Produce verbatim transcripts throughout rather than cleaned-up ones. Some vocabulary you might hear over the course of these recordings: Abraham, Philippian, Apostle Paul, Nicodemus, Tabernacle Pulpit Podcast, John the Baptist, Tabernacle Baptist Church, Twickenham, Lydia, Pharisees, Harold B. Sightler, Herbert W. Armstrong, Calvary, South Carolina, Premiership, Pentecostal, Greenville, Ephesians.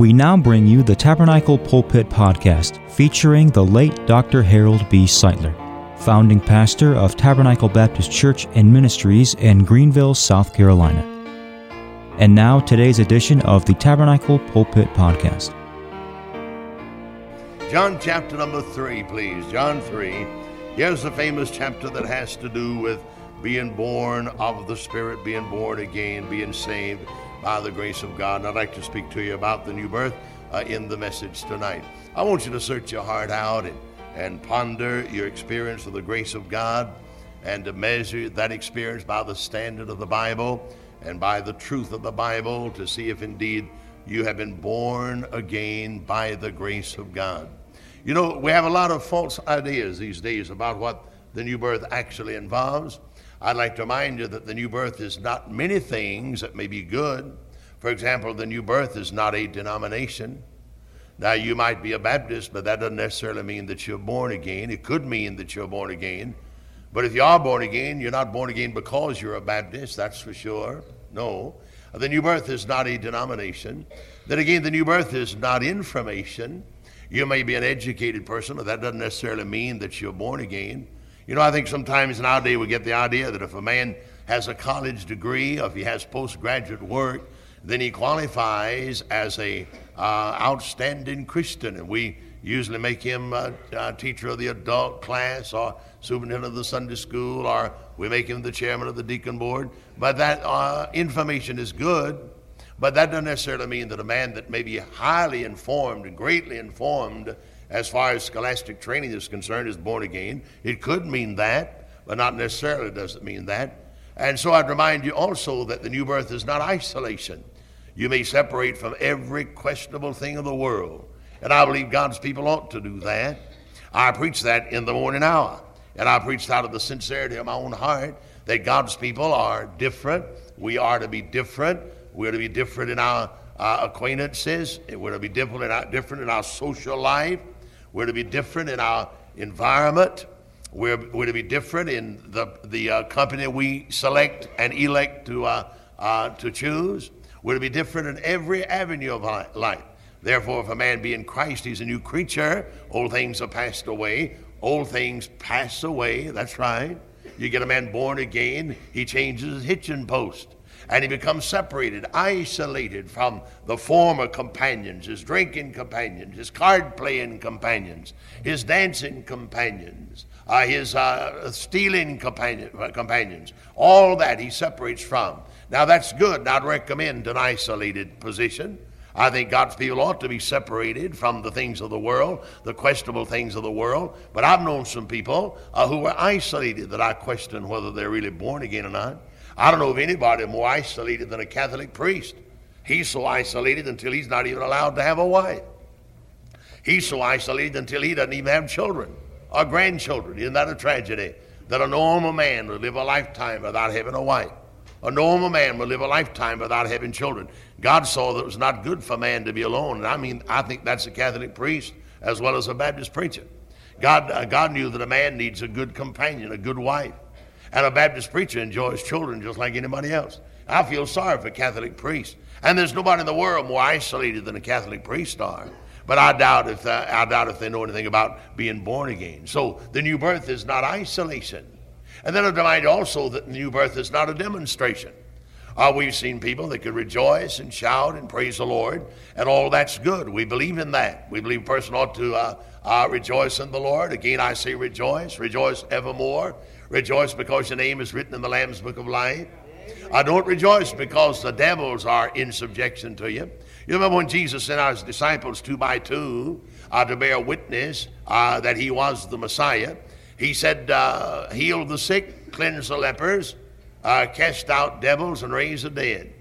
We now bring you the Tabernacle Pulpit Podcast, featuring the late Doctor Harold B. Sightler, founding pastor of Tabernacle Baptist Church and Ministries in Greenville, South Carolina. And now, today's edition of the Tabernacle Pulpit Podcast. John chapter number three, please. John three. Here's the famous chapter that has to do with being born of the Spirit, being born again, being saved by the grace of God. And I'd like to speak to you about the new birth uh, in the message tonight. I want you to search your heart out and, and ponder your experience of the grace of God, and to measure that experience by the standard of the Bible and by the truth of the Bible, to see if indeed you have been born again by the grace of God. You know, we have a lot of false ideas these days about what the new birth actually involves. I'd like to remind you that the new birth is not many things that may be good. For example, the new birth is not a denomination. Now, you might be a Baptist, but that doesn't necessarily mean that you're born again. It could mean that you're born again. But if you are born again, you're not born again because you're a Baptist, that's for sure. No. The new birth is not a denomination. Then again, the new birth is not information. You may be an educated person, but that doesn't necessarily mean that you're born again. You know, I think sometimes nowadays we get the idea that if a man has a college degree or if he has postgraduate work, then he qualifies as a uh, outstanding Christian. And we usually make him a, a teacher of the adult class or superintendent of the Sunday school, or we make him the chairman of the deacon board. But that uh, information is good, but that doesn't necessarily mean that a man that may be highly informed, greatly informed, as far as scholastic training is concerned, is born again. It could mean that, but not necessarily does it mean that. And so I'd remind you also that the new birth is not isolation. You may separate from every questionable thing of the world. And I believe God's people ought to do that. I preach that in the morning hour. And I preached out of the sincerity of my own heart that God's people are different. We are to be different. We're to be different in our uh, acquaintances. We're to be different in our, different in our social life. We're to be different in our environment. We're, we're to be different in the, the uh, company we select and elect to, uh, uh, to choose. We're to be different in every avenue of life. Therefore, if a man be in Christ, he's a new creature. Old things are passed away. Old things pass away. That's right. You get a man born again, he changes his hitching post. And he becomes separated, isolated from the former companions, his drinking companions, his card-playing companions, his dancing companions, uh, his uh, stealing companion, uh, companions. All that he separates from. Now, that's good. I'd recommend an isolated position. I think God's people ought to be separated from the things of the world, the questionable things of the world. But I've known some people uh, who were isolated that I question whether they're really born again or not. I don't know of anybody more isolated than a Catholic priest. He's so isolated until he's not even allowed to have a wife. He's so isolated until he doesn't even have children or grandchildren. Isn't that a tragedy? That a normal man would live a lifetime without having a wife. A normal man would live a lifetime without having children. God saw that it was not good for man to be alone. And I mean, I think that's a Catholic priest as well as a Baptist preacher. God, uh, God knew that a man needs a good companion, a good wife. And a Baptist preacher enjoys children just like anybody else. I feel sorry for Catholic priests. And there's nobody in the world more isolated than a Catholic priest are. But I doubt if uh, I doubt if they know anything about being born again. So the new birth is not isolation. And then I'd remind you also that the new birth is not a demonstration. Uh, we've seen people that could rejoice and shout and praise the Lord, and all that's good. We believe in that. We believe a person ought to uh, uh, rejoice in the Lord. Again, I say rejoice. Rejoice evermore. Rejoice because your name is written in the Lamb's Book of Life. I don't rejoice because the devils are in subjection to you. You remember when Jesus sent out his disciples two by two uh, to bear witness uh, that he was the Messiah. He said, uh, heal the sick, cleanse the lepers, uh, cast out devils, and raise the dead.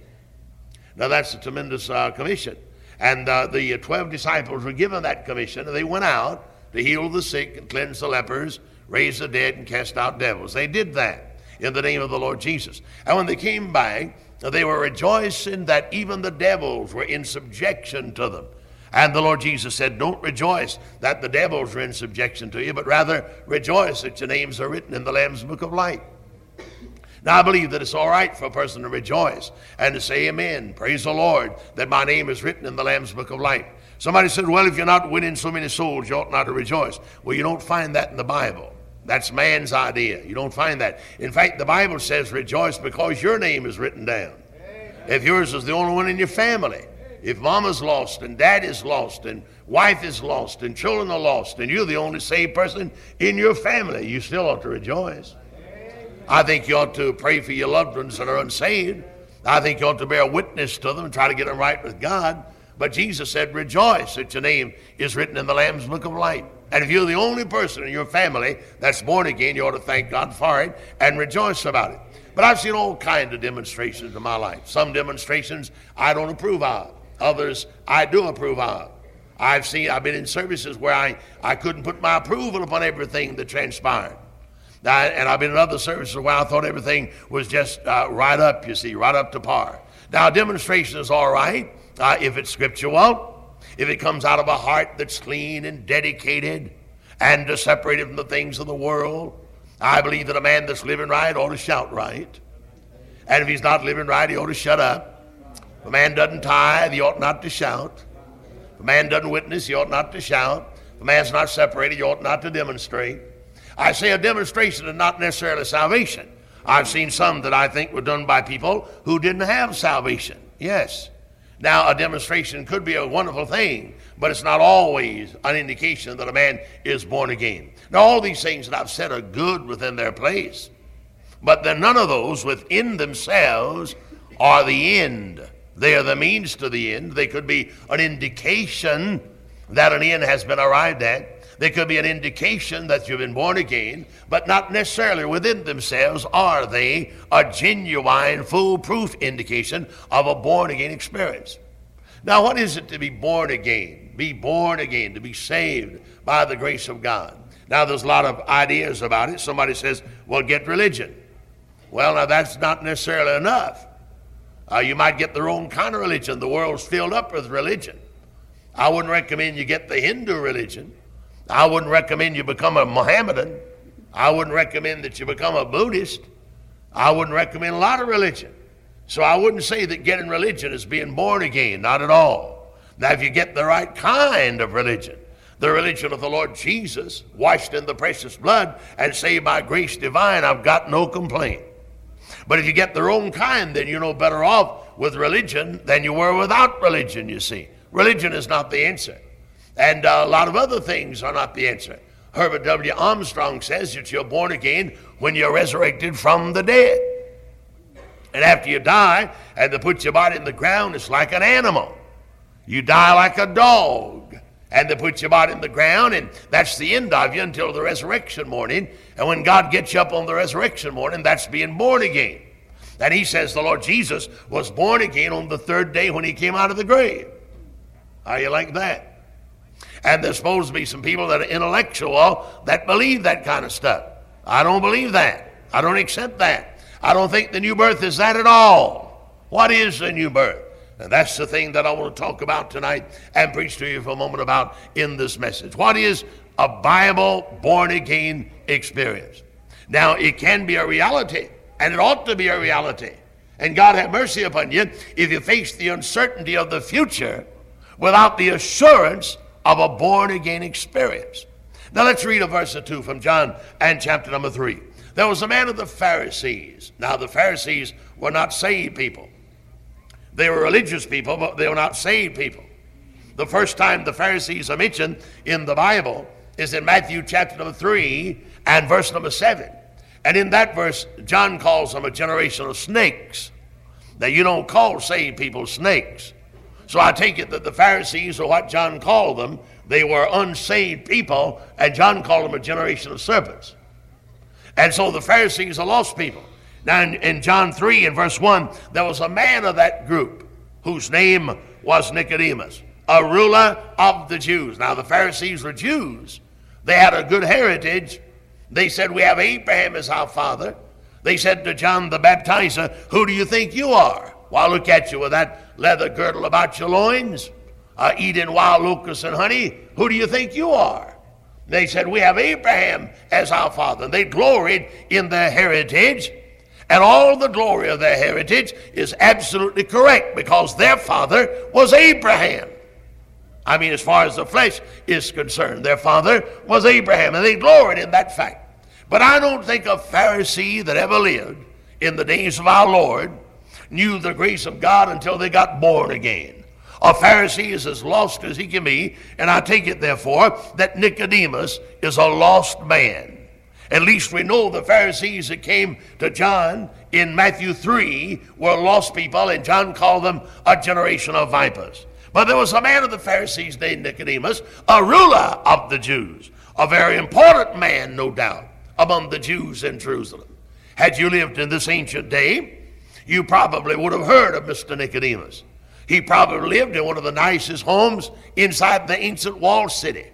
Now that's a tremendous uh, commission. And uh, the twelve disciples were given that commission, and they went out to heal the sick and cleanse the lepers, raise the dead, and cast out devils. They did that in the name of the Lord Jesus. And when they came back, they were rejoicing that even the devils were in subjection to them. And the Lord Jesus said, don't rejoice that the devils are in subjection to you, but rather rejoice that your names are written in the Lamb's Book of Life. Now, I believe that it's all right for a person to rejoice and to say amen, praise the Lord, that my name is written in the Lamb's Book of Life. Somebody said, well, if you're not winning so many souls, you ought not to rejoice. Well, you don't find that in the Bible. That's man's idea. You don't find that. In fact, the Bible says rejoice because your name is written down. Amen. If yours is the only one in your family, if mama's lost and dad is lost and wife is lost and children are lost and you're the only saved person in your family, you still ought to rejoice. I think you ought to pray for your loved ones that are unsaved. I think you ought to bear witness to them and try to get them right with God. But Jesus said, rejoice that your name is written in the Lamb's Book of Life. And if you're the only person in your family that's born again, you ought to thank God for it and rejoice about it. But I've seen all kinds of demonstrations in my life. Some demonstrations I don't approve of. Others I do approve of. I've seen, I've been in services where I, I couldn't put my approval upon everything that transpired. Now, and I've been in other services where I thought everything was just uh, right up, you see, right up to par. Now, demonstration is all right uh, if it's scriptural, if it comes out of a heart that's clean and dedicated and uh, separated from the things of the world. I believe that a man that's living right ought to shout right. And if he's not living right, he ought to shut up. If a man doesn't tithe, he ought not to shout. If a man doesn't witness, he ought not to shout. If a man's not separated, he ought not to demonstrate. I say a demonstration is not necessarily salvation. I've seen some that I think were done by people who didn't have salvation. Yes. Now, a demonstration could be a wonderful thing, but it's not always an indication that a man is born again. Now, all these things that I've said are good within their place, but then none of those within themselves are the end. They are the means to the end. They could be an indication that an end has been arrived at. They could be an indication that you've been born again, but not necessarily within themselves are they a genuine, foolproof indication of a born-again experience. Now, what is it to be born again? Be born again, to be saved by the grace of God. Now, there's a lot of ideas about it. Somebody says, well, get religion. Well, now, that's not necessarily enough. Uh, you might get the wrong kind of religion. The world's filled up with religion. I wouldn't recommend you get the Hindu religion. I wouldn't recommend you become a Mohammedan. I wouldn't recommend that you become a Buddhist. I wouldn't recommend a lot of religion. So I wouldn't say that getting religion is being born again, not at all. Now, if you get the right kind of religion, the religion of the Lord Jesus, washed in the precious blood and saved by grace divine, I've got no complaint. But if you get the wrong kind, then you're no better off with religion than you were without religion, you see. Religion is not the answer. And a lot of other things are not the answer. Herbert W. Armstrong says that you're born again when you're resurrected from the dead. And after you die and they put your body in the ground, it's like an animal. You die like a dog and they put your body in the ground, and that's the end of you until the resurrection morning. And when God gets you up on the resurrection morning, that's being born again. And he says the Lord Jesus was born again on the third day when he came out of the grave. Are you like that? And there's supposed to be some people that are intellectual that believe that kind of stuff. I don't believe that. I don't accept that. I don't think the new birth is that at all. What is the new birth? And that's the thing that I want to talk about tonight and preach to you for a moment about in this message. What is a Bible born again experience? Now, it can be a reality, and it ought to be a reality. And God have mercy upon you if you face the uncertainty of the future without the assurance of a born-again experience. Now let's read a verse or two from John and chapter number three. There was a man of the Pharisees. Now the Pharisees were not saved people. They were religious people, but they were not saved people. The first time the Pharisees are mentioned in the Bible is in Matthew chapter number three and verse number seven. And in that verse, John calls them a generation of snakes. Now you don't call saved people snakes. So I take it that the Pharisees, or what John called them, they were unsaved people, and John called them a generation of serpents. And so the Pharisees are lost people. Now in, in John three and verse one, there was a man of that group whose name was Nicodemus, a ruler of the Jews. Now the Pharisees were Jews. They had a good heritage. They said, we have Abraham as our father. They said to John the Baptizer, who do you think you are? Well, I look at you with that leather girdle about your loins, uh, eating wild locusts and honey. Who do you think you are? They said, we have Abraham as our father. And they gloried in their heritage. and all the glory of their heritage is absolutely correct, because their father was Abraham. I mean, as far as the flesh is concerned, their father was Abraham, and they gloried in that fact. But I don't think a Pharisee that ever lived in the days of our Lord knew the grace of God until they got born again. A Pharisee is as lost as he can be, and I take it, therefore, that Nicodemus is a lost man. At least we know the Pharisees that came to John in Matthew three were lost people, and John called them a generation of vipers. But there was a man of the Pharisees named Nicodemus, a ruler of the Jews, a very important man, no doubt, among the Jews in Jerusalem. Had you lived in this ancient day, you probably would have heard of Mister Nicodemus. He probably lived in one of the nicest homes inside the ancient walled city.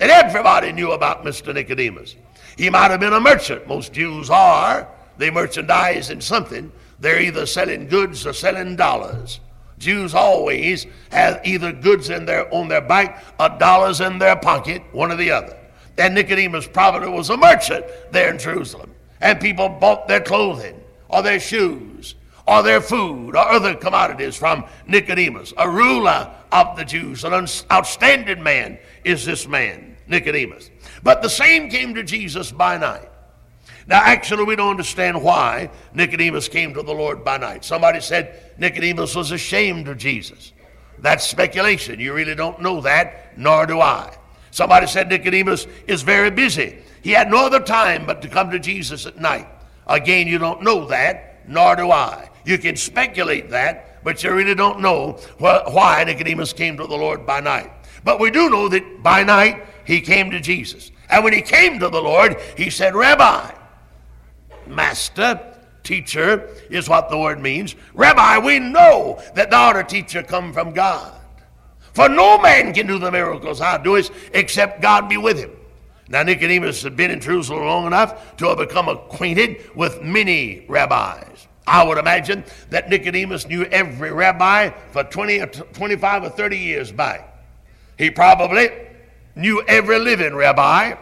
And everybody knew about Mister Nicodemus. He might have been a merchant. Most Jews are. They merchandise in something. They're either selling goods or selling dollars. Jews always have either goods in their, on their back or dollars in their pocket, one or the other. And Nicodemus probably was a merchant there in Jerusalem. And people bought their clothing or their shoes or their food or other commodities from Nicodemus, a ruler of the Jews. An outstanding man is this man, Nicodemus. But the same came to Jesus by night. Now, actually, we don't understand why Nicodemus came to the Lord by night. Somebody said Nicodemus was ashamed of Jesus. That's speculation. You really don't know that, nor do I. Somebody said Nicodemus is very busy. He had no other time but to come to Jesus at night. Again, you don't know that, nor do I. You can speculate that, but you really don't know wh- why Nicodemus came to the Lord by night. But we do know that by night he came to Jesus. And when he came to the Lord, he said, Rabbi, master, teacher is what the word means. Rabbi, we know that thou art a teacher come from God. For no man can do the miracles thou doest except God be with him. Now, Nicodemus had been in Jerusalem long enough to have become acquainted with many rabbis. I would imagine that Nicodemus knew every rabbi for twenty or twenty-five or thirty years back. He probably knew every living rabbi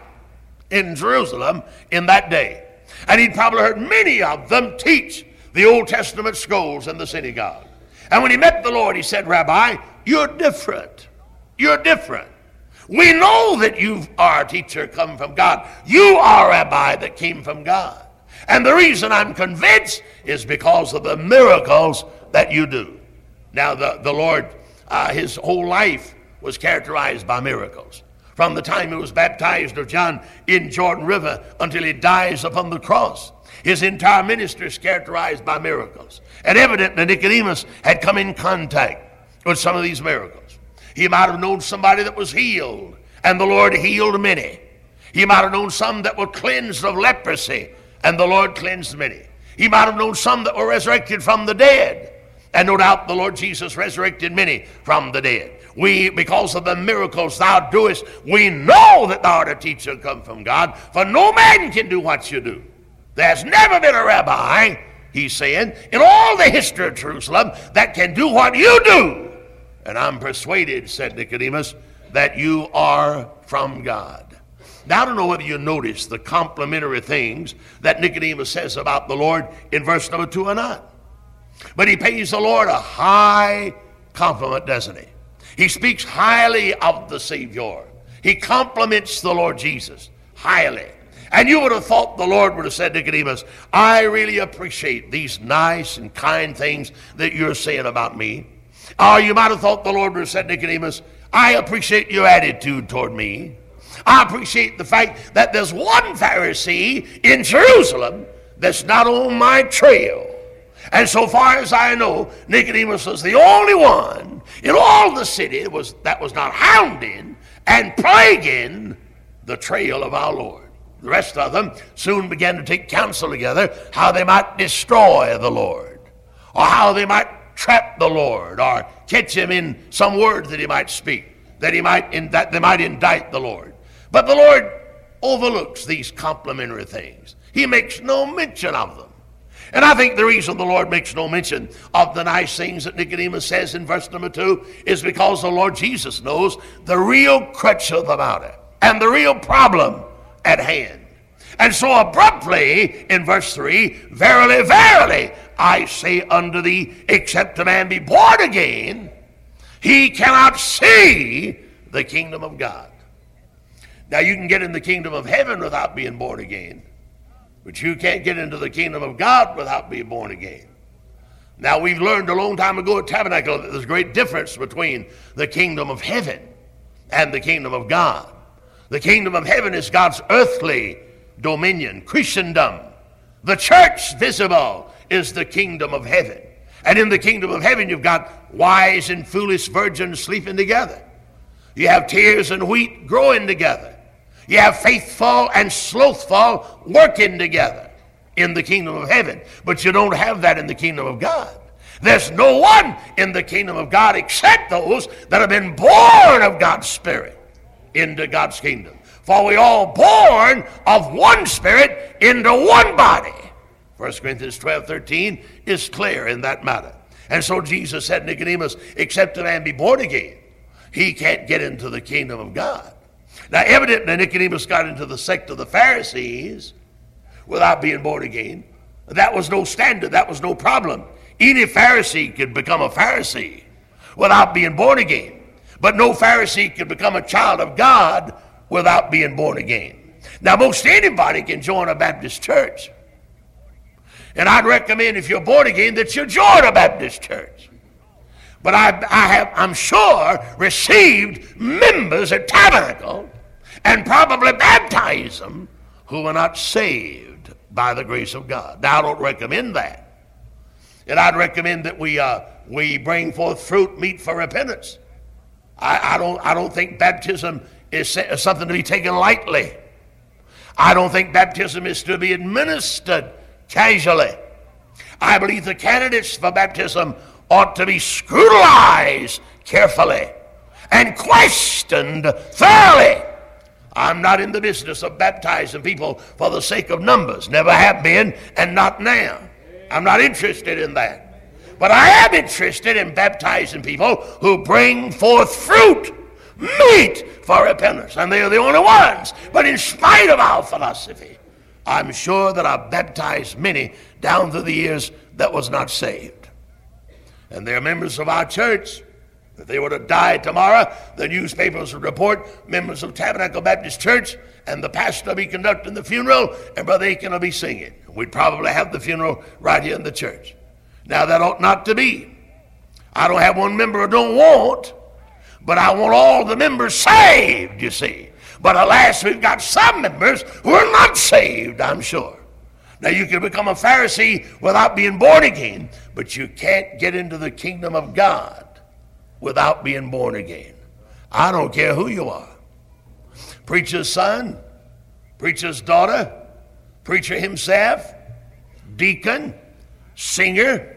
in Jerusalem in that day. And he'd probably heard many of them teach the Old Testament scrolls in the synagogue. And when he met the Lord, he said, Rabbi, you're different. You're different. We know that you are a teacher come from God. You are a rabbi that came from God. And the reason I'm convinced is because of the miracles that you do. Now, the, the Lord, uh, his whole life was characterized by miracles. From the time he was baptized of John in Jordan River until he dies upon the cross, his entire ministry is characterized by miracles. And evidently Nicodemus had come in contact with some of these miracles. He might have known somebody that was healed, and the Lord healed many. He might have known some that were cleansed of leprosy, and the Lord cleansed many. He might have known some that were resurrected from the dead, and no doubt the Lord Jesus resurrected many from the dead. We, because of the miracles thou doest, we know that thou art a teacher come from God, for no man can do what you do. There's never been a rabbi, he's saying, in all the history of Jerusalem that can do what you do. And I'm persuaded, said Nicodemus, that you are from God. Now, I don't know whether you notice the complimentary things that Nicodemus says about the Lord in verse number two or not. But he pays the Lord a high compliment, doesn't he? He speaks highly of the Savior. He compliments the Lord Jesus highly. And you would have thought the Lord would have said, Nicodemus, I really appreciate these nice and kind things that you're saying about me. Or you might have thought the Lord would have said, Nicodemus, I appreciate your attitude toward me. I appreciate the fact that there's one Pharisee in Jerusalem that's not on my trail. And so far as I know, Nicodemus was the only one in all the city was, that was not hounding and plaguing the trail of our Lord. The rest of them soon began to take counsel together how they might destroy the Lord, or how they might trap the Lord, or catch him in some word that he might speak, that, he might in, that they might indict the Lord. But the Lord overlooks these complimentary things. He makes no mention of them. And I think the reason the Lord makes no mention of the nice things that Nicodemus says in verse number two is because the Lord Jesus knows the real crutch of the matter and the real problem at hand. And so abruptly, in verse three, verily, verily, I say unto thee, except a man be born again, he cannot see the kingdom of God. Now, you can get in the kingdom of heaven without being born again, but you can't get into the kingdom of God without being born again. Now, we've learned a long time ago at Tabernacle that there's a great difference between the kingdom of heaven and the kingdom of God. The kingdom of heaven is God's earthly dominion, Christendom. The church visible is the kingdom of heaven. And in the kingdom of heaven, you've got wise and foolish virgins sleeping together. You have tears and wheat growing together. You have faithful and slothful working together in the kingdom of heaven. But you don't have that in the kingdom of God. There's no one in the kingdom of God except those that have been born of God's Spirit into God's kingdom. For we all born of one Spirit into one body. First Corinthians twelve thirteen is clear in that matter. And so Jesus said, Nicodemus, except a man be born again, he can't get into the kingdom of God. Now, evidently, Nicodemus got into the sect of the Pharisees without being born again. That was no standard. That was no problem. Any Pharisee could become a Pharisee without being born again. But no Pharisee could become a child of God without being born again. Now, most anybody can join a Baptist church. And I'd recommend if you're born again that you join a Baptist church. But I, I have, I'm sure, received members at Tabernacle and probably baptized them who were not saved by the grace of God. Now, I don't recommend that. And I'd recommend that we uh, we bring forth fruit meat for repentance. I, I don't I don't think baptism is something to be taken lightly. I don't think baptism is to be administered casually. I believe the candidates for baptism ought to be scrutinized carefully and questioned thoroughly. I'm not in the business of baptizing people for the sake of numbers. Never have been, and not now. I'm not interested in that. But I am interested in baptizing people who bring forth fruit, meat for repentance. And they are the only ones. But in spite of our philosophy, I'm sure that I baptized many down through the years that was not saved. And there are members of our church. If they were to die tomorrow, the newspapers would report members of Tabernacle Baptist Church, and the pastor will be conducting the funeral, and Brother Aiken will be singing. We'd probably have the funeral right here in the church. Now, that ought not to be. I don't have one member I don't want, but I want all the members saved, you see. But alas, we've got some members who are not saved, I'm sure. Now, you can become a Pharisee without being born again, but you can't get into the kingdom of God without being born again. I don't care who you are. Preacher's son, preacher's daughter, preacher himself, deacon, singer.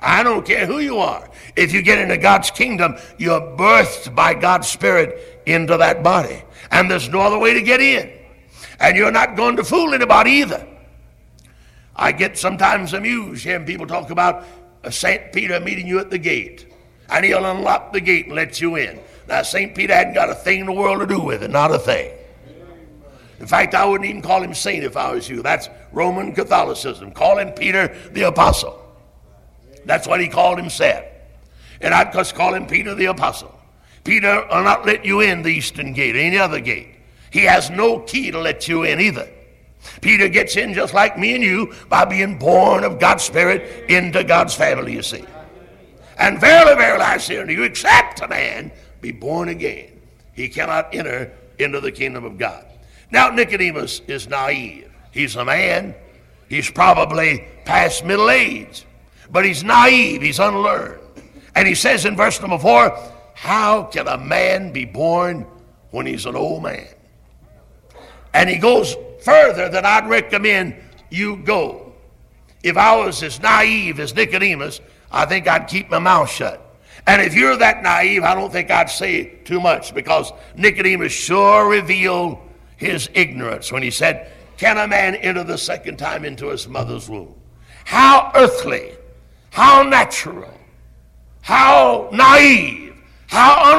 I don't care who you are. If you get into God's kingdom, you're birthed by God's Spirit into that body. And there's no other way to get in. And you're not going to fool anybody either. I get sometimes amused hearing people talk about Saint Peter meeting you at the gate. And he'll unlock the gate and let you in. Now, Saint Peter hadn't got a thing in the world to do with it, not a thing. In fact, I wouldn't even call him saint if I was you. That's Roman Catholicism. Call him Peter the Apostle. That's what he called himself. And I'd just call him Peter the Apostle. Peter will not let you in the eastern gate, any other gate. He has no key to let you in either. Peter gets in just like me and you by being born of God's Spirit into God's family, you see. And verily, verily, I say unto you, except a man be born again, he cannot enter into the kingdom of God. Now, Nicodemus is naive. He's a man. He's probably past middle age. But he's naive. He's unlearned. And he says in verse number four, how can a man be born when he's an old man? And he goes further than I'd recommend you go. If I was as naive as Nicodemus, I think I'd keep my mouth shut. And if you're that naive, I don't think I'd say too much, because Nicodemus sure revealed his ignorance when he said, can a man enter the second time into his mother's womb? How earthly, how natural, how naive, how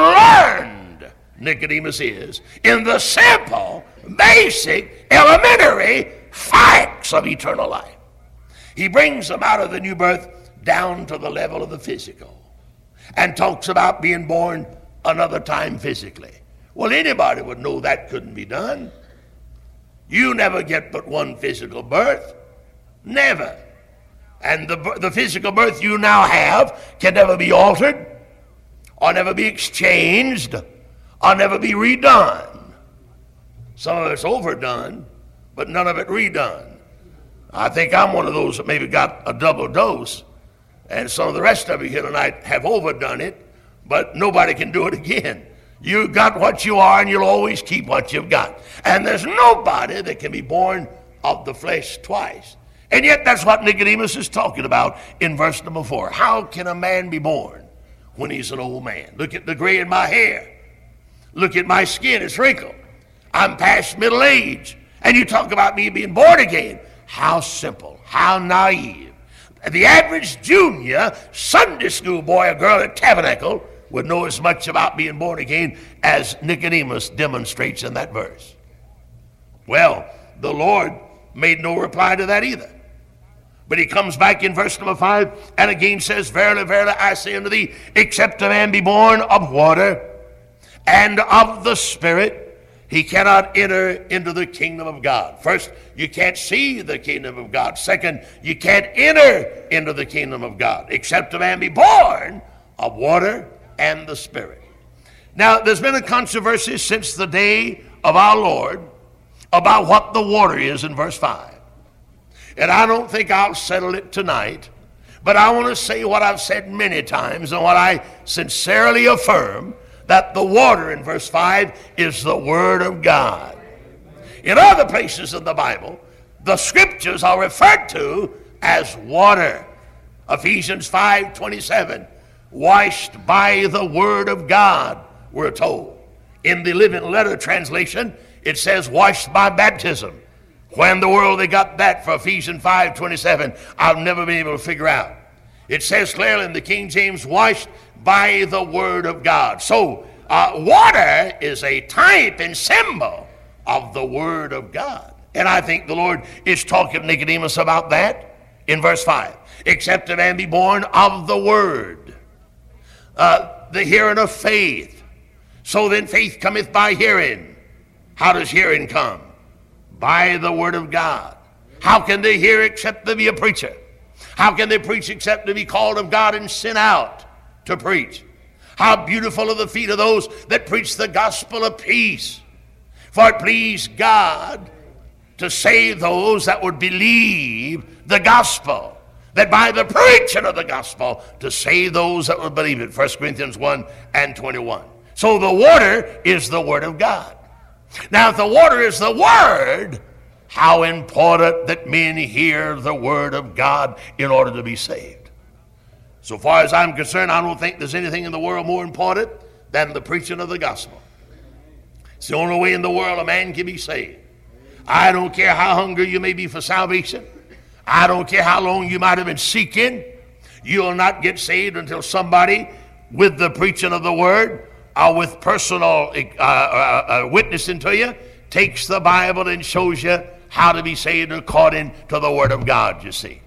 unlearned Nicodemus is in the simple basic, elementary facts of eternal life. He brings them out of the new birth down to the level of the physical and talks about being born another time physically. Well, anybody would know that couldn't be done. You never get but one physical birth. Never. And the, the physical birth you now have can never be altered or never be exchanged or never be redone. Some of it's overdone, but none of it redone. I think I'm one of those that maybe got a double dose, and some of the rest of you here tonight have overdone it, but nobody can do it again. You got what you are, and you'll always keep what you've got. And there's nobody that can be born of the flesh twice. And yet that's what Nicodemus is talking about in verse number four. How can a man be born when he's an old man? Look at the gray in my hair. Look at my skin, it's wrinkled. I'm past middle age. And you talk about me being born again. How simple, how naive. The average junior Sunday school boy or girl at Tabernacle would know as much about being born again as Nicodemus demonstrates in that verse. Well, the Lord made no reply to that either. But he comes back in verse number five and again says, verily, verily, I say unto thee, except a man be born of water and of the Spirit, he cannot enter into the kingdom of God. First, you can't see the kingdom of God. Second, you can't enter into the kingdom of God except a man be born of water and the Spirit. Now, there's been a controversy since the day of our Lord about what the water is in verse five. And I don't think I'll settle it tonight, but I want to say what I've said many times and what I sincerely affirm, that the water in verse five is the Word of God. In other places in the Bible, the Scriptures are referred to as water. Ephesians five twenty-seven, washed by the Word of God, we're told. In the Living Letter translation, it says washed by baptism. Where in the world they got that for Ephesians five twenty-seven, I've never been able to figure out. It says clearly in the King James, washed by the Word of God. So uh, water is a type and symbol of the Word of God. And I think the Lord is talking to Nicodemus about that in verse five. Except a man be born of the Word, uh, the hearing of faith. So then faith cometh by hearing. How does hearing come? By the Word of God. How can they hear except they be a preacher? How can they preach except they be called of God and sent out to preach? How beautiful are the feet of those that preach the gospel of peace. For it pleased God to save those that would believe the gospel, that by the preaching of the gospel to save those that would believe it. First Corinthians one and twenty-one. So the water is the Word of God. Now if the water is the Word, how important that men hear the Word of God in order to be saved. So far as I'm concerned, I don't think there's anything in the world more important than the preaching of the gospel. It's the only way in the world a man can be saved. I don't care how hungry you may be for salvation. I don't care how long you might have been seeking. You'll not get saved until somebody with the preaching of the Word or with personal uh, uh, uh, witnessing to you takes the Bible and shows you how to be saved according to the Word of God, you see.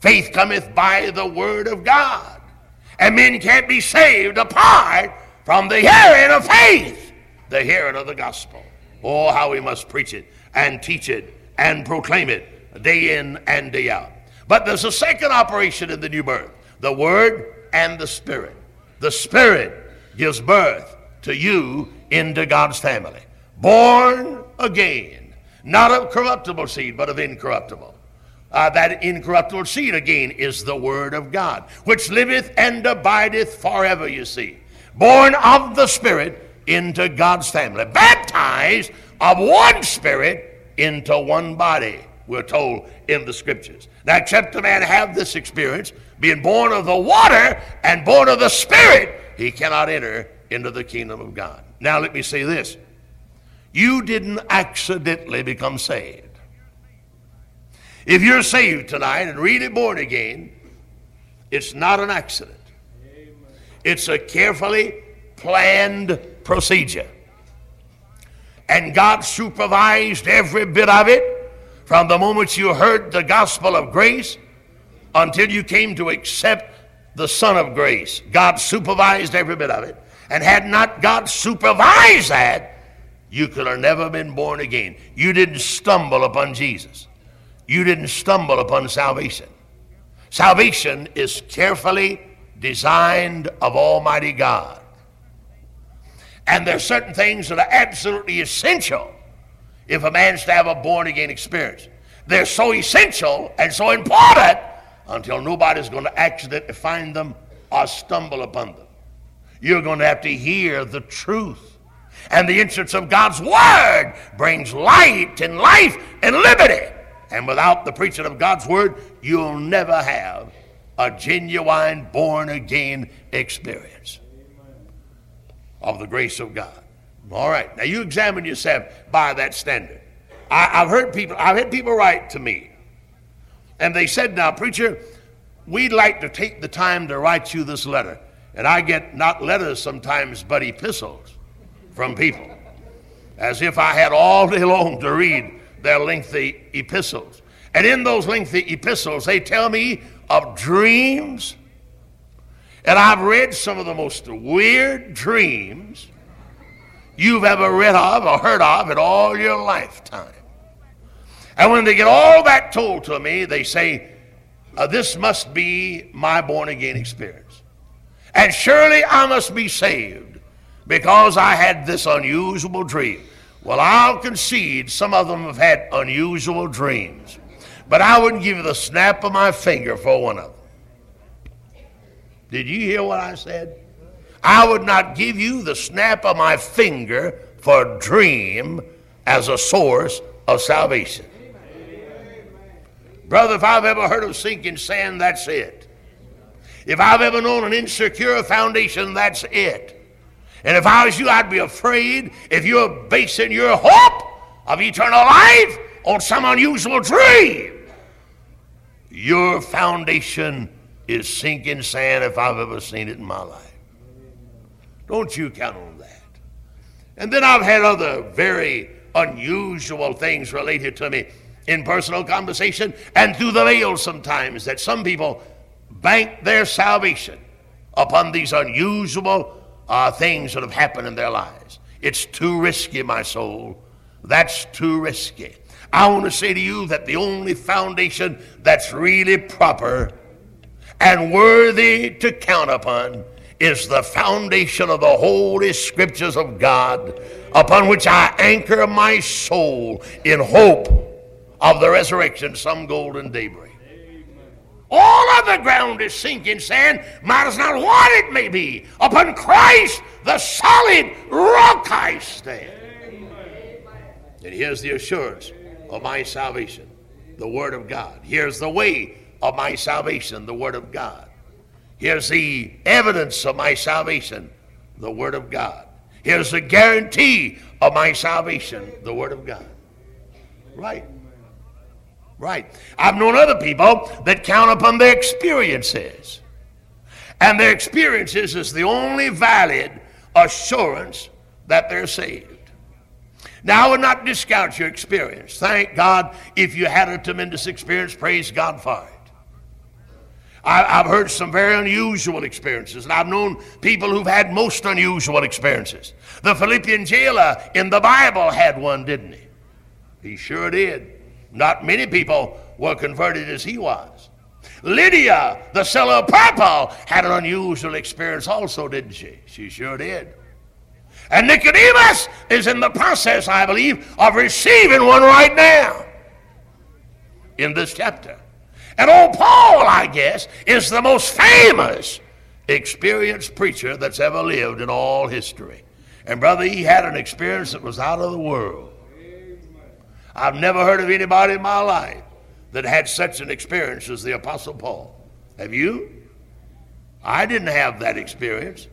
Faith cometh by the Word of God. And men can't be saved apart from the hearing of faith, the hearing of the gospel. Oh, how we must preach it and teach it and proclaim it day in and day out. But there's a second operation in the new birth, the Word and the Spirit. The Spirit gives birth to you into God's family. Born again, not of corruptible seed, but of incorruptible. Uh, that incorruptible seed, again, is the Word of God, which liveth and abideth forever, you see. Born of the Spirit into God's family. Baptized of one Spirit into one body, we're told in the Scriptures. Now, except a man have this experience, being born of the water and born of the Spirit, he cannot enter into the kingdom of God. Now, let me say this. You didn't accidentally become saved. If you're saved tonight and really born again, it's not an accident. It's a carefully planned procedure. and God supervised every bit of it from the moment you heard the gospel of grace until you came to accept the Son of grace. God supervised every bit of it. And had not God supervised that, you could have never been born again. You didn't stumble upon Jesus. You didn't stumble upon salvation. Salvation is carefully designed of Almighty God. And there are certain things that are absolutely essential if a man's to have a born-again experience. They're so essential and so important until nobody's going to accidentally find them or stumble upon them. You're going to have to hear the truth. And the entrance of God's Word brings light and life and liberty. And without the preaching of God's Word, you'll never have a genuine born-again experience of the grace of God. All right. Now, you examine yourself by that standard. I, I've heard people, I've had people write to me, and they said, now, preacher, we'd like to take the time to write you this letter. And I get not letters sometimes, but epistles from people, as if I had all day long to read their lengthy epistles. And in those lengthy epistles, they tell me of dreams. And I've read some of the most weird dreams you've ever read of or heard of in all your lifetime. And when they get all that told to me, they say, uh, this must be my born-again experience. And surely I must be saved because I had this unusual dream. Well, I'll concede some of them have had unusual dreams, but I wouldn't give you the snap of my finger for one of them. Did you hear what I said? I would not give you the snap of my finger for a dream as a source of salvation. Brother, if I've ever heard of sinking sand, that's it. If I've ever known an insecure foundation, that's it. And if I was you, I'd be afraid if you're basing your hope of eternal life on some unusual dream. Your foundation is sinking sand if I've ever seen it in my life. Don't you count on that. And then I've had other very unusual things related to me in personal conversation and through the mail sometimes, that some people bank their salvation upon these unusual Uh, things that have happened in their lives. It's too risky, my soul. That's too risky. I want to say to you that the only foundation that's really proper and worthy to count upon is the foundation of the Holy Scriptures of God, upon which I anchor my soul in hope of the resurrection some golden daybreak. All other ground is sinking sand, matters not what it may be. Upon Christ, the solid rock I stand. Amen. And here's the assurance of my salvation, the Word of God. Here's the way of my salvation, the Word of God. Here's the evidence of my salvation, the Word of God. Here's the guarantee of my salvation, the Word of God. Right. Right. I've known other people that count upon their experiences. And their experiences is the only valid assurance that they're saved. Now, I would not discount your experience. Thank God if you had a tremendous experience, praise God for it. I, I've heard some very unusual experiences, and I've known people who've had most unusual experiences. The Philippian jailer in the Bible had one, didn't he? He sure did. Not many people were converted as he was. Lydia, the seller of purple, had an unusual experience also, didn't she? She sure did. And Nicodemus is in the process, I believe, of receiving one right now in this chapter. And old Paul, I guess, is the most famous experienced preacher that's ever lived in all history. And brother, he had an experience that was out of the world. I've never heard of anybody in my life that had such an experience as the Apostle Paul. Have you? I didn't have that experience.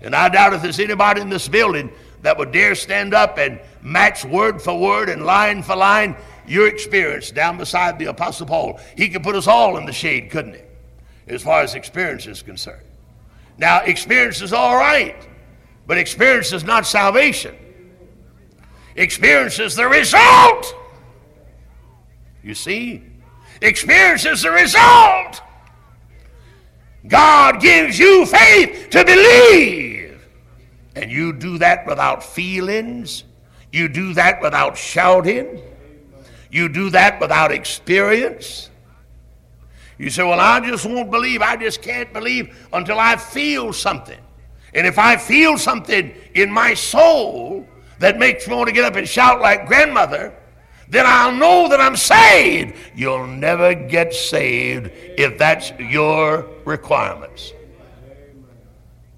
And I doubt if there's anybody in this building that would dare stand up and match word for word and line for line your experience down beside the Apostle Paul. He could put us all in the shade, couldn't he? As far as experience is concerned. Now, experience is all right, but experience is not salvation. experiences the result. You see? Experiences the result. God gives you faith to believe. And you do that without feelings. You do that without shouting. You do that without experience. You say, well, I just won't believe. I just can't believe until I feel something. And if I feel something in my soul that makes me want to get up and shout like grandmother, then I'll know that I'm saved. You'll never get saved if that's your requirements.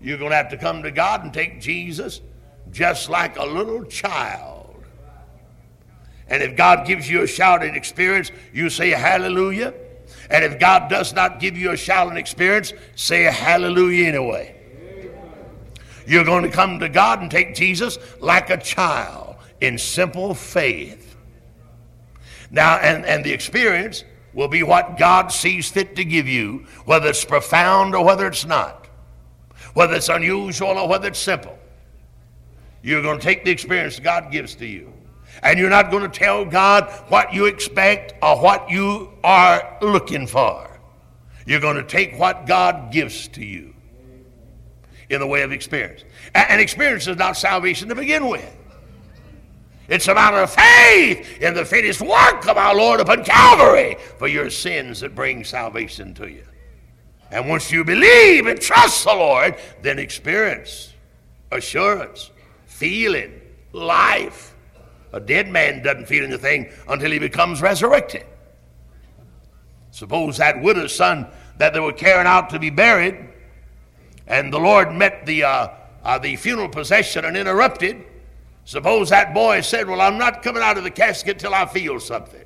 You're going to have to come to God and take Jesus just like a little child. And if God gives you a shouting experience, you say hallelujah. And if God does not give you a shouting experience, say hallelujah anyway. You're going to come to God and take Jesus like a child in simple faith. Now, and, and the experience will be what God sees fit to give you, whether it's profound or whether it's not, whether it's unusual or whether it's simple. You're going to take the experience God gives to you. And you're not going to tell God what you expect or what you are looking for. You're going to take what God gives to you in the way of experience. And experience is not salvation to begin with. It's a matter of faith in the finished work of our Lord upon Calvary for your sins that bring salvation to you. And once you believe and trust the Lord, then experience, assurance, feeling, life. A dead man doesn't feel anything until he becomes resurrected. Suppose that widow's son that they were carrying out to be buried, and the Lord met the, uh, uh, the funeral procession and interrupted. Suppose that boy said, well, I'm not coming out of the casket till I feel something.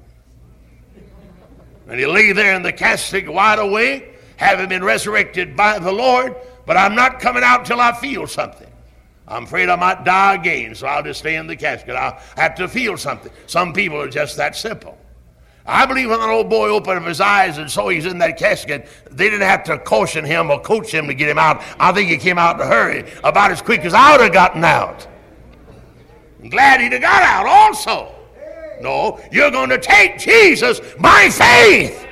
And he lay there in the casket wide awake, having been resurrected by the Lord, but I'm not coming out till I feel something. I'm afraid I might die again, so I'll just stay in the casket. I'll have to feel something. Some people are just that simple. I believe when an old boy opened up his eyes and saw he's in that casket, they didn't have to caution him or coach him to get him out. I think he came out in a hurry, about as quick as I would have gotten out. I'm glad he'd have got out also. No, you're going to take Jesus by faith.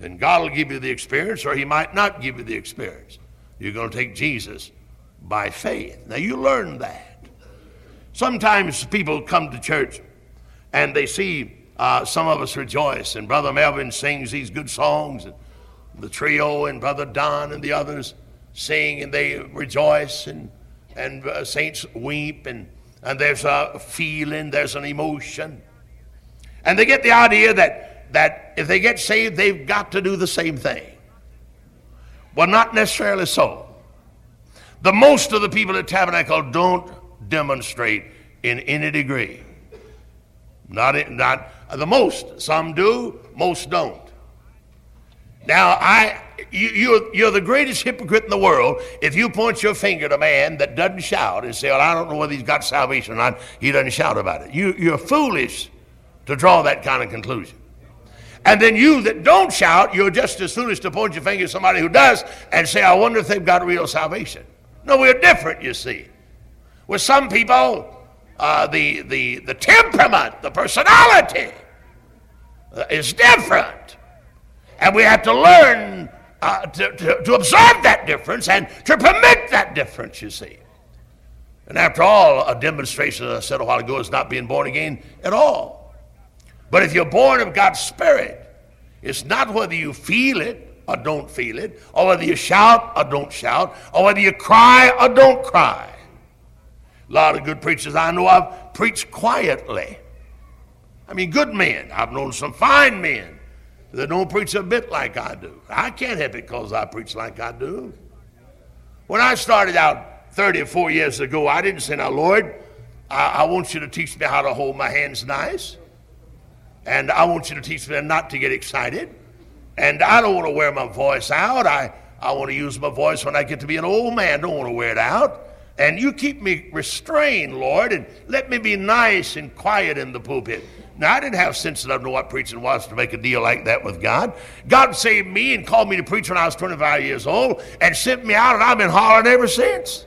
And God will give you the experience, or he might not give you the experience. You're going to take Jesus by faith. Now, you learn that. Sometimes people come to church and they see uh, some of us rejoice, and Brother Melvin sings these good songs, and the trio and Brother Don and the others sing and they rejoice, and, and uh, saints weep, and, and there's a feeling, there's an emotion. And they get the idea that, that if they get saved, they've got to do the same thing. Well, not necessarily so. The most of the people at Tabernacle don't demonstrate in any degree. Not, in, not the most. Some do, most don't. Now, I, you, you're, you're the greatest hypocrite in the world if you point your finger at a man that doesn't shout and say, well, I don't know whether he's got salvation or not. He doesn't shout about it. You, you're foolish to draw that kind of conclusion. And then you that don't shout, you're just as foolish to point your finger at somebody who does and say, I wonder if they've got real salvation. No, we're different, you see. With some people, uh, the, the, the temperament, the personality uh, is different. And we have to learn uh, to, to, to observe that difference and to permit that difference, you see. And after all, a demonstration, as I said a while ago, is not being born again at all. But if you're born of God's Spirit, it's not whether you feel it or don't feel it, or whether you shout or don't shout, or whether you cry or don't cry. A lot of good preachers I know of preach quietly. I mean, good men. I've known some fine men that don't preach a bit like I do. I can't help it because I preach like I do. When I started out thirty-four years ago, I didn't say, now, Lord, I, I want you to teach me how to hold my hands nice. And I want you to teach them not to get excited. And I don't want to wear my voice out. I, I want to use my voice when I get to be an old man. I don't want to wear it out. And you keep me restrained, Lord, and let me be nice and quiet in the pulpit. Now, I didn't have sense enough to know what preaching was to make a deal like that with God. God saved me and called me to preach when I was twenty-five years old and sent me out, and I've been hollering ever since.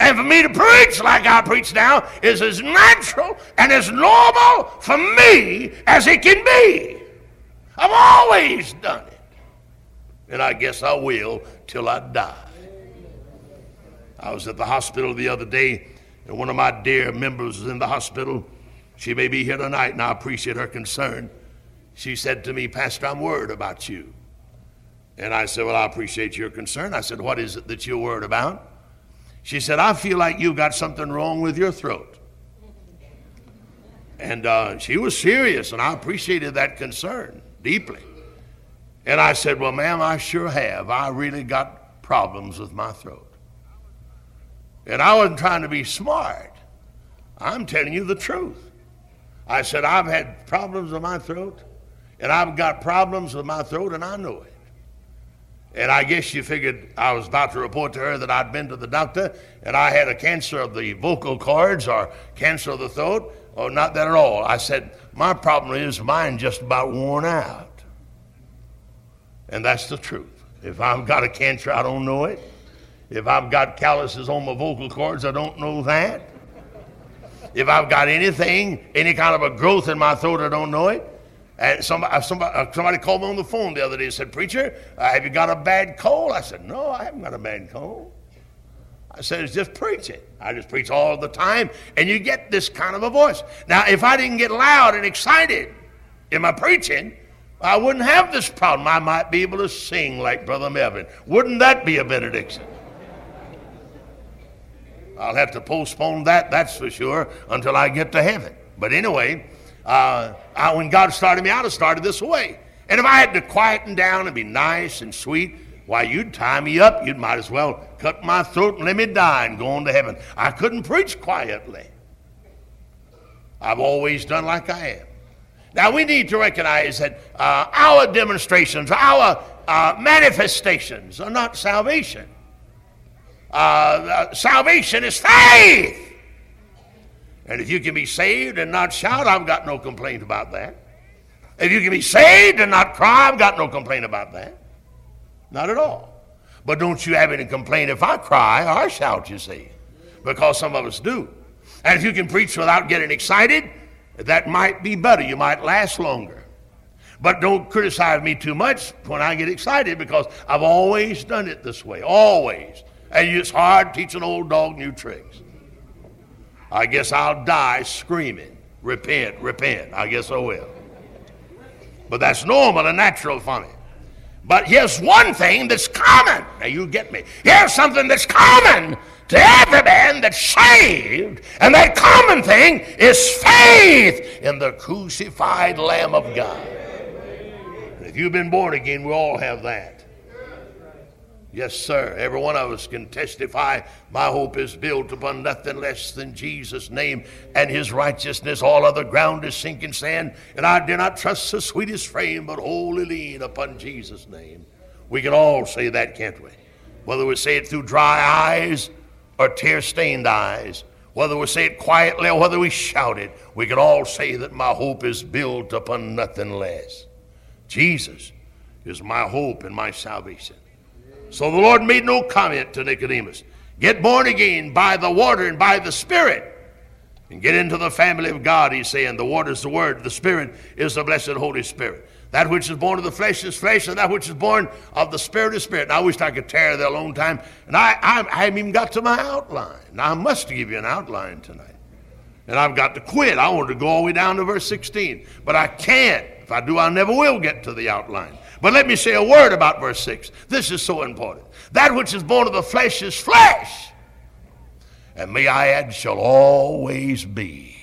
And for me to preach like I preach now is as natural and as normal for me as it can be. I've always done it. And I guess I will till I die. I was at the hospital the other day, and one of my dear members was in the hospital. She may be here tonight, and I appreciate her concern. She said to me, "Pastor, I'm worried about you." And I said, "Well, I appreciate your concern." I said, "What is it that you're worried about?" She said, "I feel like you've got something wrong with your throat." And uh, she was serious, and I appreciated that concern deeply. And I said, "Well, ma'am, I sure have. I really got problems with my throat." And I wasn't trying to be smart. I'm telling you the truth. I said, "I've had problems with my throat, and I've got problems with my throat, and I know it." And I guess she figured I was about to report to her that I'd been to the doctor and I had a cancer of the vocal cords or cancer of the throat. Oh, not that at all. I said, "My problem is mine just about worn out." And that's the truth. If I've got a cancer, I don't know it. If I've got calluses on my vocal cords, I don't know that. If I've got anything, any kind of a growth in my throat, I don't know it. And somebody, somebody, somebody called me on the phone the other day and said, "Preacher, uh, have you got a bad cold?" I said, "No, I haven't got a bad cold." I said, "It's just preaching. I just preach all the time, and you get this kind of a voice." Now, if I didn't get loud and excited in my preaching, I wouldn't have this problem. I might be able to sing like Brother Melvin. Wouldn't that be a benediction? I'll have to postpone that, that's for sure, until I get to heaven. But anyway... Uh, I, when God started me out, I started this way. And if I had to quieten down and be nice and sweet, why, you'd tie me up. You'd might as well cut my throat and let me die and go on to heaven. I couldn't preach quietly. I've always done like I am. Now, we need to recognize that uh, our demonstrations, our uh, manifestations are not salvation. Uh, uh, salvation is faith. And if you can be saved and not shout, I've got no complaint about that. If you can be saved and not cry, I've got no complaint about that. Not at all. But don't you have any complaint if I cry or I shout, you see, because some of us do. And if you can preach without getting excited, that might be better. You might last longer. But don't criticize me too much when I get excited, because I've always done it this way, always. And it's hard teaching old dog new tricks. I guess I'll die screaming, "Repent, repent." I guess I will. But that's normal and natural for me. But here's one thing that's common. Now you get me. Here's something that's common to every man that's saved. And that common thing is faith in the crucified Lamb of God. And if you've been born again, we all have that. Yes, sir. Every one of us can testify, my hope is built upon nothing less than Jesus' name and his righteousness. All other ground is sinking sand, and I dare not trust the sweetest frame, but wholly lean upon Jesus' name. We can all say that, can't we? Whether we say it through dry eyes or tear-stained eyes, whether we say it quietly or whether we shout it, we can all say that my hope is built upon nothing less. Jesus is my hope and my salvation. So the Lord made no comment to Nicodemus. Get born again by the water and by the Spirit, and get into the family of God, he's saying. The water is the Word. The Spirit is the blessed Holy Spirit. That which is born of the flesh is flesh, and that which is born of the Spirit is Spirit. And I wished I could tarry there a long time. And I, I, I haven't even got to my outline. Now, I must give you an outline tonight. And I've got to quit. I wanted to go all the way down to verse sixteen. But I can't. If I do, I never will get to the outline. But let me say a word about verse six. This is so important. That which is born of the flesh is flesh. And may I add, shall always be.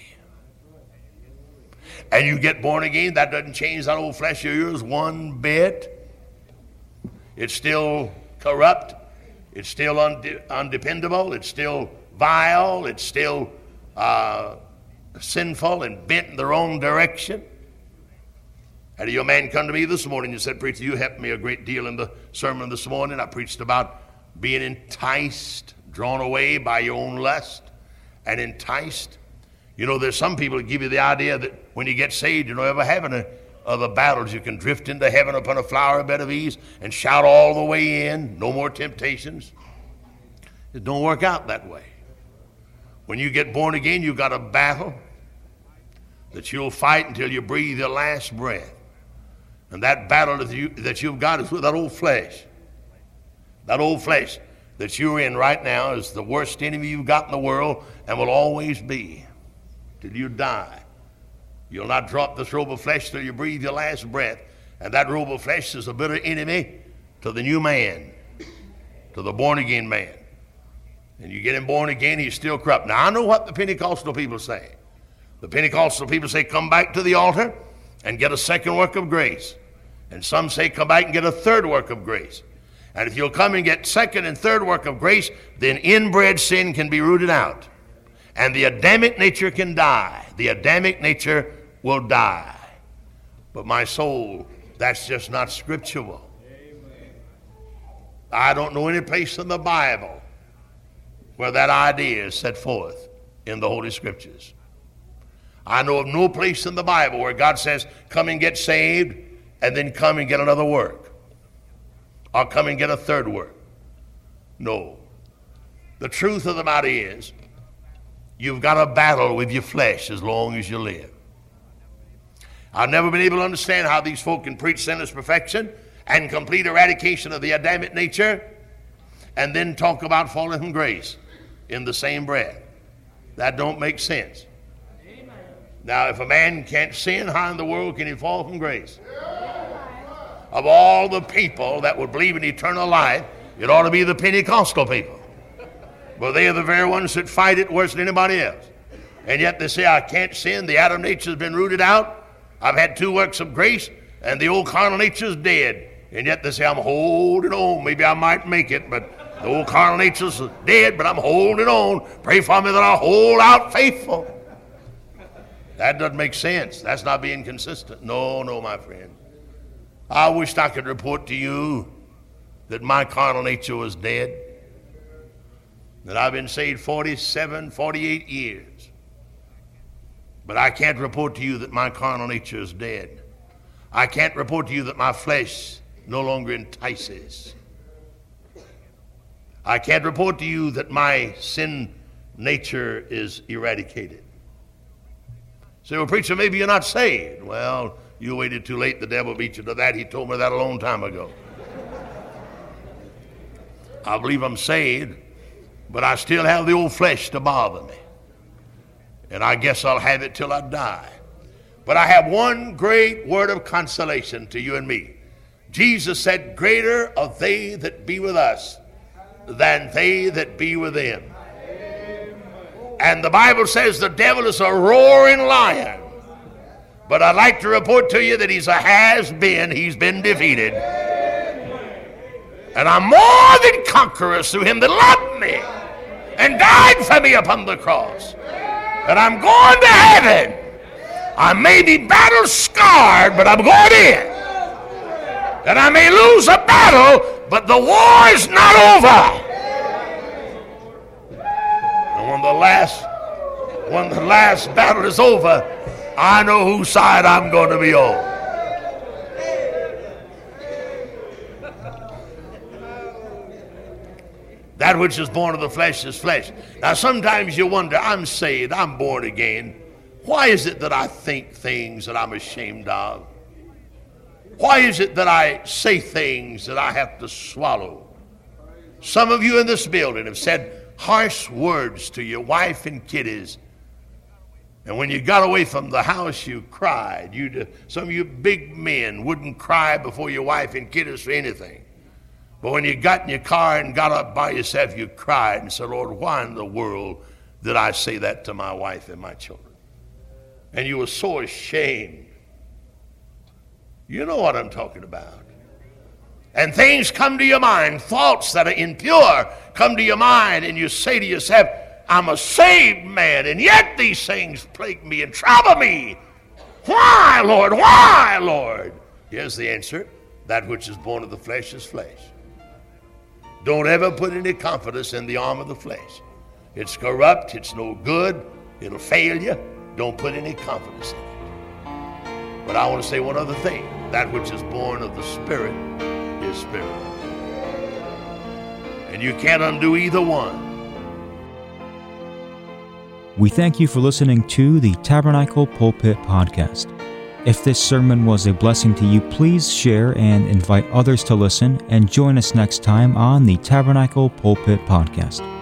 And you get born again, that doesn't change that old flesh of yours one bit. It's still corrupt. It's still und- undependable. It's still vile. It's still uh, sinful and bent in the wrong direction. Had your man come to me this morning and said, "Preacher, you helped me a great deal in the sermon this morning. I preached about being enticed, drawn away by your own lust and enticed." You know, there's some people that give you the idea that when you get saved, you don't ever have any other battles. You can drift into heaven upon a flower bed of ease and shout all the way in, no more temptations. It don't work out that way. When you get born again, you've got a battle that you'll fight until you breathe your last breath. And that battle that, you, that you've got is with that old flesh. That old flesh that you're in right now is the worst enemy you've got in the world and will always be till you die. You'll not drop this robe of flesh till you breathe your last breath. And that robe of flesh is a bitter enemy to the new man, to the born-again man. And you get him born again, he's still corrupt. Now, I know what the Pentecostal people say. The Pentecostal people say, come back to the altar and get a second work of grace. And some say, come back and get a third work of grace. And if you'll come and get second and third work of grace, then inbred sin can be rooted out. And the Adamic nature can die. The Adamic nature will die. But my soul, that's just not scriptural. Amen. I don't know any place in the Bible where that idea is set forth in the Holy Scriptures. I know of no place in the Bible where God says, come and get saved, and then come and get another work. Or come and get a third work. No. The truth of the matter is, you've got a battle with your flesh as long as you live. I've never been able to understand how these folk can preach sinless perfection and complete eradication of the Adamic nature and then talk about falling from grace in the same breath. That don't make sense. Amen. Now, if a man can't sin, how in the world can he fall from grace? Yeah. Of all the people that would believe in eternal life, it ought to be the Pentecostal people. Well, they are the very ones that fight it worse than anybody else. And yet they say, I can't sin. The Adam nature has been rooted out. I've had two works of grace, and the old carnal nature is dead. And yet they say, I'm holding on. Maybe I might make it, but the old carnal nature is dead, but I'm holding on. Pray for me that I hold out faithful. That doesn't make sense. That's not being consistent. No, no, my friend. I wish I could report to you that my carnal nature was dead. That I've been saved forty-seven, forty-eight years. But I can't report to you that my carnal nature is dead. I can't report to you that my flesh no longer entices. I can't report to you that my sin nature is eradicated. Say, well, preacher, maybe you're not saved. Well, you waited too late. The devil beat you to that. He told me that a long time ago. I believe I'm saved, but I still have the old flesh to bother me. And I guess I'll have it till I die. But I have one great word of consolation to you and me. Jesus said, greater are they that be with us than they that be with them. And the Bible says the devil is a roaring lion. But I'd like to report to you that he's a has-been. He's been defeated. And I'm more than conquerors through him that loved me and died for me upon the cross. And I'm going to heaven. I may be battle scarred, but I'm going in. And I may lose a battle, but the war is not over. And when the last, when the last battle is over, I know whose side I'm going to be on. That which is born of the flesh is flesh. Now, sometimes you wonder, I'm saved, I'm born again. Why is it that I think things that I'm ashamed of? Why is it that I say things that I have to swallow? Some of you in this building have said harsh words to your wife and kiddies. And when you got away from the house, you cried. You, some of you big men wouldn't cry before your wife and kiddies for anything. But when you got in your car and got up by yourself, you cried and said, Lord, why in the world did I say that to my wife and my children? And you were so ashamed. You know what I'm talking about. And things come to your mind, thoughts that are impure come to your mind, and you say to yourself, I'm a saved man, and yet these things plague me and trouble me. Why, Lord? Why, Lord? Here's the answer. That which is born of the flesh is flesh. Don't ever put any confidence in the arm of the flesh. It's corrupt, it's no good, it'll fail you. Don't put any confidence in it. But I want to say one other thing. That which is born of the Spirit is spirit. And you can't undo either one. We thank you for listening to the Tabernacle Pulpit Podcast. If this sermon was a blessing to you, please share and invite others to listen and join us next time on the Tabernacle Pulpit Podcast.